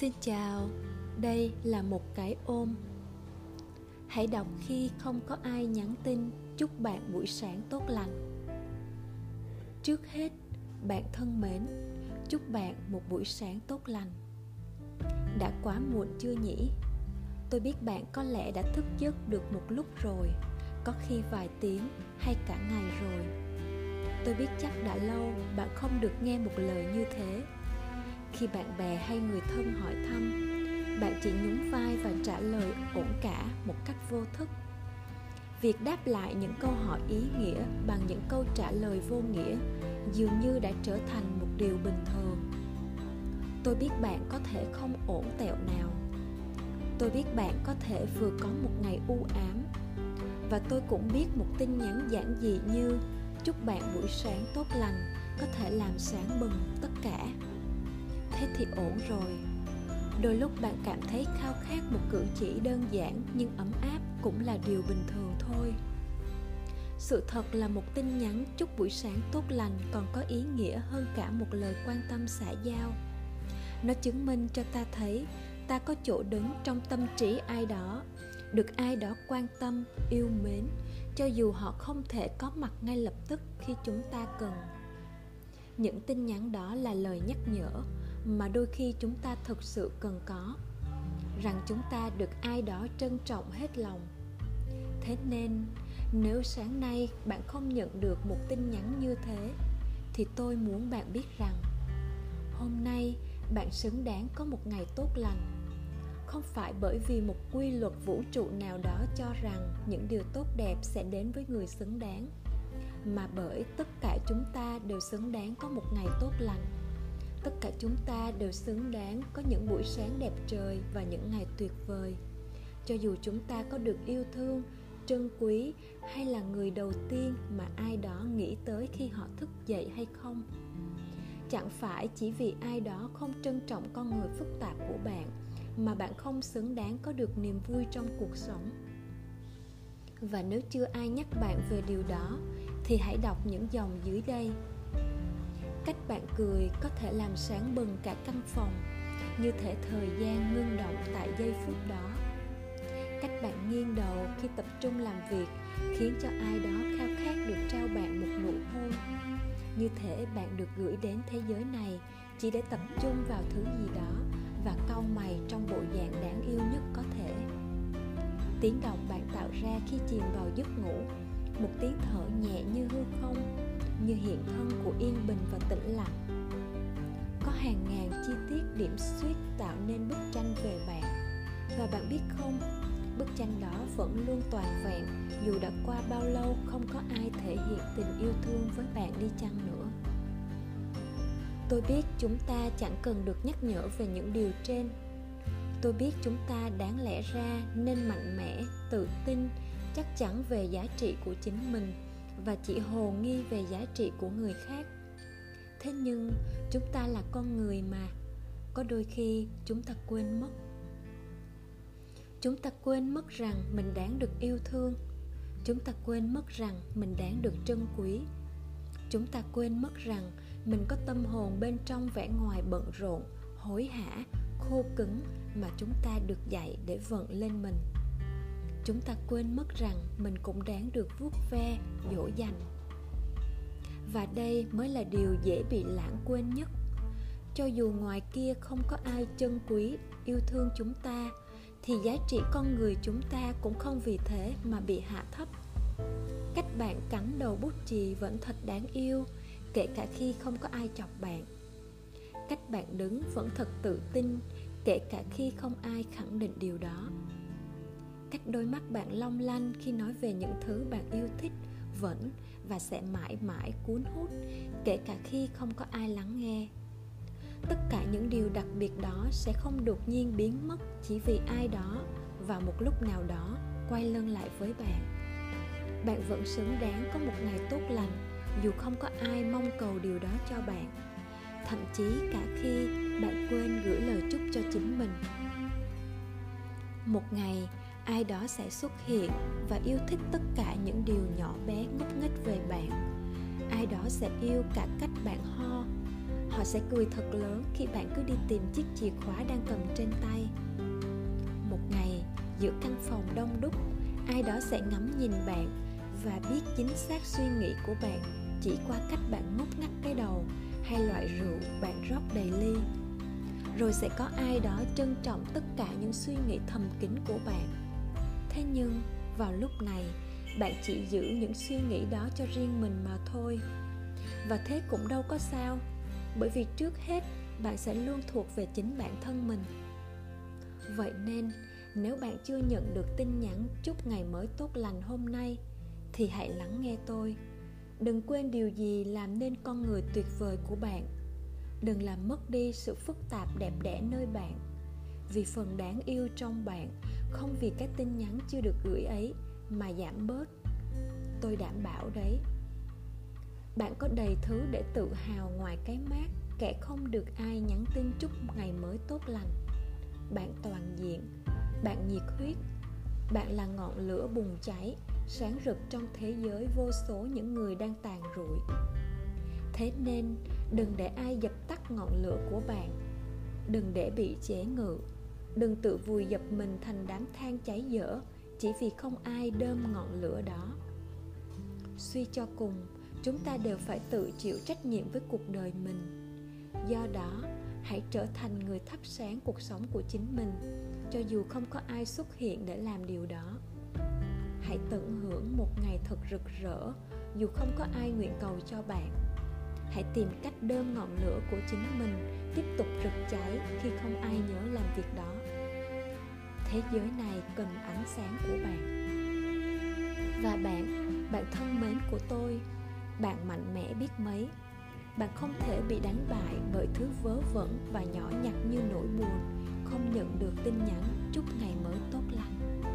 Xin chào, đây là một cái ôm. Hãy đọc khi không có ai nhắn tin chúc bạn buổi sáng tốt lành. Trước hết, bạn thân mến, chúc bạn một buổi sáng tốt lành. Đã quá muộn chưa nhỉ? Tôi biết bạn có lẽ đã thức giấc được một lúc rồi, có khi vài tiếng hay cả ngày rồi. Tôi biết chắc đã lâu bạn không được nghe một lời như thế. Khi bạn bè hay người thân hỏi thăm, bạn chỉ nhún vai và trả lời ổn cả một cách vô thức. Việc đáp lại những câu hỏi ý nghĩa bằng những câu trả lời vô nghĩa dường như đã trở thành một điều bình thường. Tôi biết bạn có thể không ổn tẹo nào. Tôi biết bạn có thể vừa có một ngày u ám. Và tôi cũng biết một tin nhắn giản dị như chúc bạn buổi sáng tốt lành có thể làm sáng bừng tất cả. Thế thì ổn rồi. Đôi lúc bạn cảm thấy khao khát một cử chỉ đơn giản nhưng ấm áp cũng là điều bình thường thôi. Sự thật là một tin nhắn chúc buổi sáng tốt lành còn có ý nghĩa hơn cả một lời quan tâm xã giao. Nó chứng minh cho ta thấy ta có chỗ đứng trong tâm trí ai đó, được ai đó quan tâm, yêu mến, cho dù họ không thể có mặt ngay lập tức khi chúng ta cần. Những tin nhắn đó là lời nhắc nhở mà đôi khi chúng ta thực sự cần có, rằng chúng ta được ai đó trân trọng hết lòng. Thế nên, nếu sáng nay bạn không nhận được một tin nhắn như thế, thì tôi muốn bạn biết rằng hôm nay bạn xứng đáng có một ngày tốt lành. Không phải bởi vì một quy luật vũ trụ nào đó cho rằng những điều tốt đẹp sẽ đến với người xứng đáng, mà bởi tất cả chúng ta đều xứng đáng có một ngày tốt lành. Tất cả chúng ta đều xứng đáng có những buổi sáng đẹp trời và những ngày tuyệt vời. Cho dù chúng ta có được yêu thương, trân quý hay là người đầu tiên mà ai đó nghĩ tới khi họ thức dậy hay không. Chẳng phải chỉ vì ai đó không trân trọng con người phức tạp của bạn mà bạn không xứng đáng có được niềm vui trong cuộc sống. Và nếu chưa ai nhắc bạn về điều đó thì hãy đọc những dòng dưới đây. Cách bạn cười có thể làm sáng bừng cả căn phòng, như thể thời gian ngưng động tại giây phút đó. Cách bạn nghiêng đầu khi tập trung làm việc khiến cho ai đó khao khát được trao bạn một nụ hôn, như thể bạn được gửi đến thế giới này chỉ để tập trung vào thứ gì đó và cau mày trong bộ dạng đáng yêu nhất có thể. Tiếng động bạn tạo ra khi chìm vào giấc ngủ, một tiếng thở nhẹ như hư không, như hiện thân của yên bình và tĩnh lặng. Có hàng ngàn chi tiết điểm xuyết tạo nên bức tranh về bạn. Và bạn biết không, bức tranh đó vẫn luôn toàn vẹn dù đã qua bao lâu không có ai thể hiện tình yêu thương với bạn đi chăng nữa. Tôi biết chúng ta chẳng cần được nhắc nhở về những điều trên. Tôi biết chúng ta đáng lẽ ra nên mạnh mẽ, tự tin, chắc chắn về giá trị của chính mình và chỉ hồ nghi về giá trị của người khác. Thế nhưng chúng ta là con người mà, có đôi khi chúng ta quên mất. Chúng ta quên mất rằng mình đáng được yêu thương. Chúng ta quên mất rằng mình đáng được trân quý. Chúng ta quên mất rằng mình có tâm hồn bên trong vẻ ngoài bận rộn, hối hả, khô cứng mà chúng ta được dạy để vận lên mình. Chúng ta quên mất rằng mình cũng đáng được vuốt ve, dỗ dành. Và đây mới là điều dễ bị lãng quên nhất. Cho dù ngoài kia không có ai trân quý, yêu thương chúng ta, thì giá trị con người chúng ta cũng không vì thế mà bị hạ thấp. Cách bạn cắn đầu bút chì vẫn thật đáng yêu, kể cả khi không có ai chọc bạn. Cách bạn đứng vẫn thật tự tin, kể cả khi không ai khẳng định điều đó. Cách đôi mắt bạn long lanh khi nói về những thứ bạn yêu thích vẫn và sẽ mãi mãi cuốn hút, kể cả khi không có ai lắng nghe. Tất cả những điều đặc biệt đó sẽ không đột nhiên biến mất chỉ vì ai đó vào một lúc nào đó quay lưng lại với bạn. Bạn vẫn xứng đáng có một ngày tốt lành dù không có ai mong cầu điều đó cho bạn, thậm chí cả khi bạn quên gửi lời chúc cho chính mình. Một ngày, ai đó sẽ xuất hiện và yêu thích tất cả những điều nhỏ bé ngốc nghếch về bạn. Ai đó sẽ yêu cả cách bạn ho. Họ sẽ cười thật lớn khi bạn cứ đi tìm chiếc chìa khóa đang cầm trên tay. Một ngày, giữa căn phòng đông đúc, ai đó sẽ ngắm nhìn bạn và biết chính xác suy nghĩ của bạn chỉ qua cách bạn ngóc ngắt cái đầu hay loại rượu bạn rót đầy ly. Rồi sẽ có ai đó trân trọng tất cả những suy nghĩ thầm kín của bạn. Thế nhưng, vào lúc này, bạn chỉ giữ những suy nghĩ đó cho riêng mình mà thôi. Và thế cũng đâu có sao, bởi vì trước hết, bạn sẽ luôn thuộc về chính bản thân mình. Vậy nên, nếu bạn chưa nhận được tin nhắn chúc ngày mới tốt lành hôm nay, thì hãy lắng nghe tôi. Đừng quên điều gì làm nên con người tuyệt vời của bạn. Đừng làm mất đi sự phức tạp đẹp đẽ nơi bạn. Vì phần đáng yêu trong bạn, không vì cái tin nhắn chưa được gửi ấy mà giảm bớt. Tôi đảm bảo đấy. Bạn có đầy thứ để tự hào ngoài cái mác kẻ không được ai nhắn tin chúc ngày mới tốt lành. Bạn toàn diện, bạn nhiệt huyết, bạn là ngọn lửa bùng cháy, sáng rực trong thế giới vô số những người đang tàn rụi. Thế nên, đừng để ai dập tắt ngọn lửa của bạn. Đừng để bị chế ngự. Đừng tự vùi dập mình thành đám than cháy dở chỉ vì không ai đơm ngọn lửa đó. Suy cho cùng, chúng ta đều phải tự chịu trách nhiệm với cuộc đời mình. Do đó, hãy trở thành người thắp sáng cuộc sống của chính mình, cho dù không có ai xuất hiện để làm điều đó. Hãy tận hưởng một ngày thật rực rỡ, dù không có ai nguyện cầu cho bạn. Hãy tìm cách đơm ngọn lửa của chính mình tiếp tục rực cháy khi không ai nhớ làm việc đó. Thế giới này cần ánh sáng của bạn. Và bạn thân mến của tôi, bạn mạnh mẽ biết mấy. Bạn không thể bị đánh bại bởi thứ vớ vẩn và nhỏ nhặt như nỗi buồn không nhận được tin nhắn chúc ngày mới tốt lành.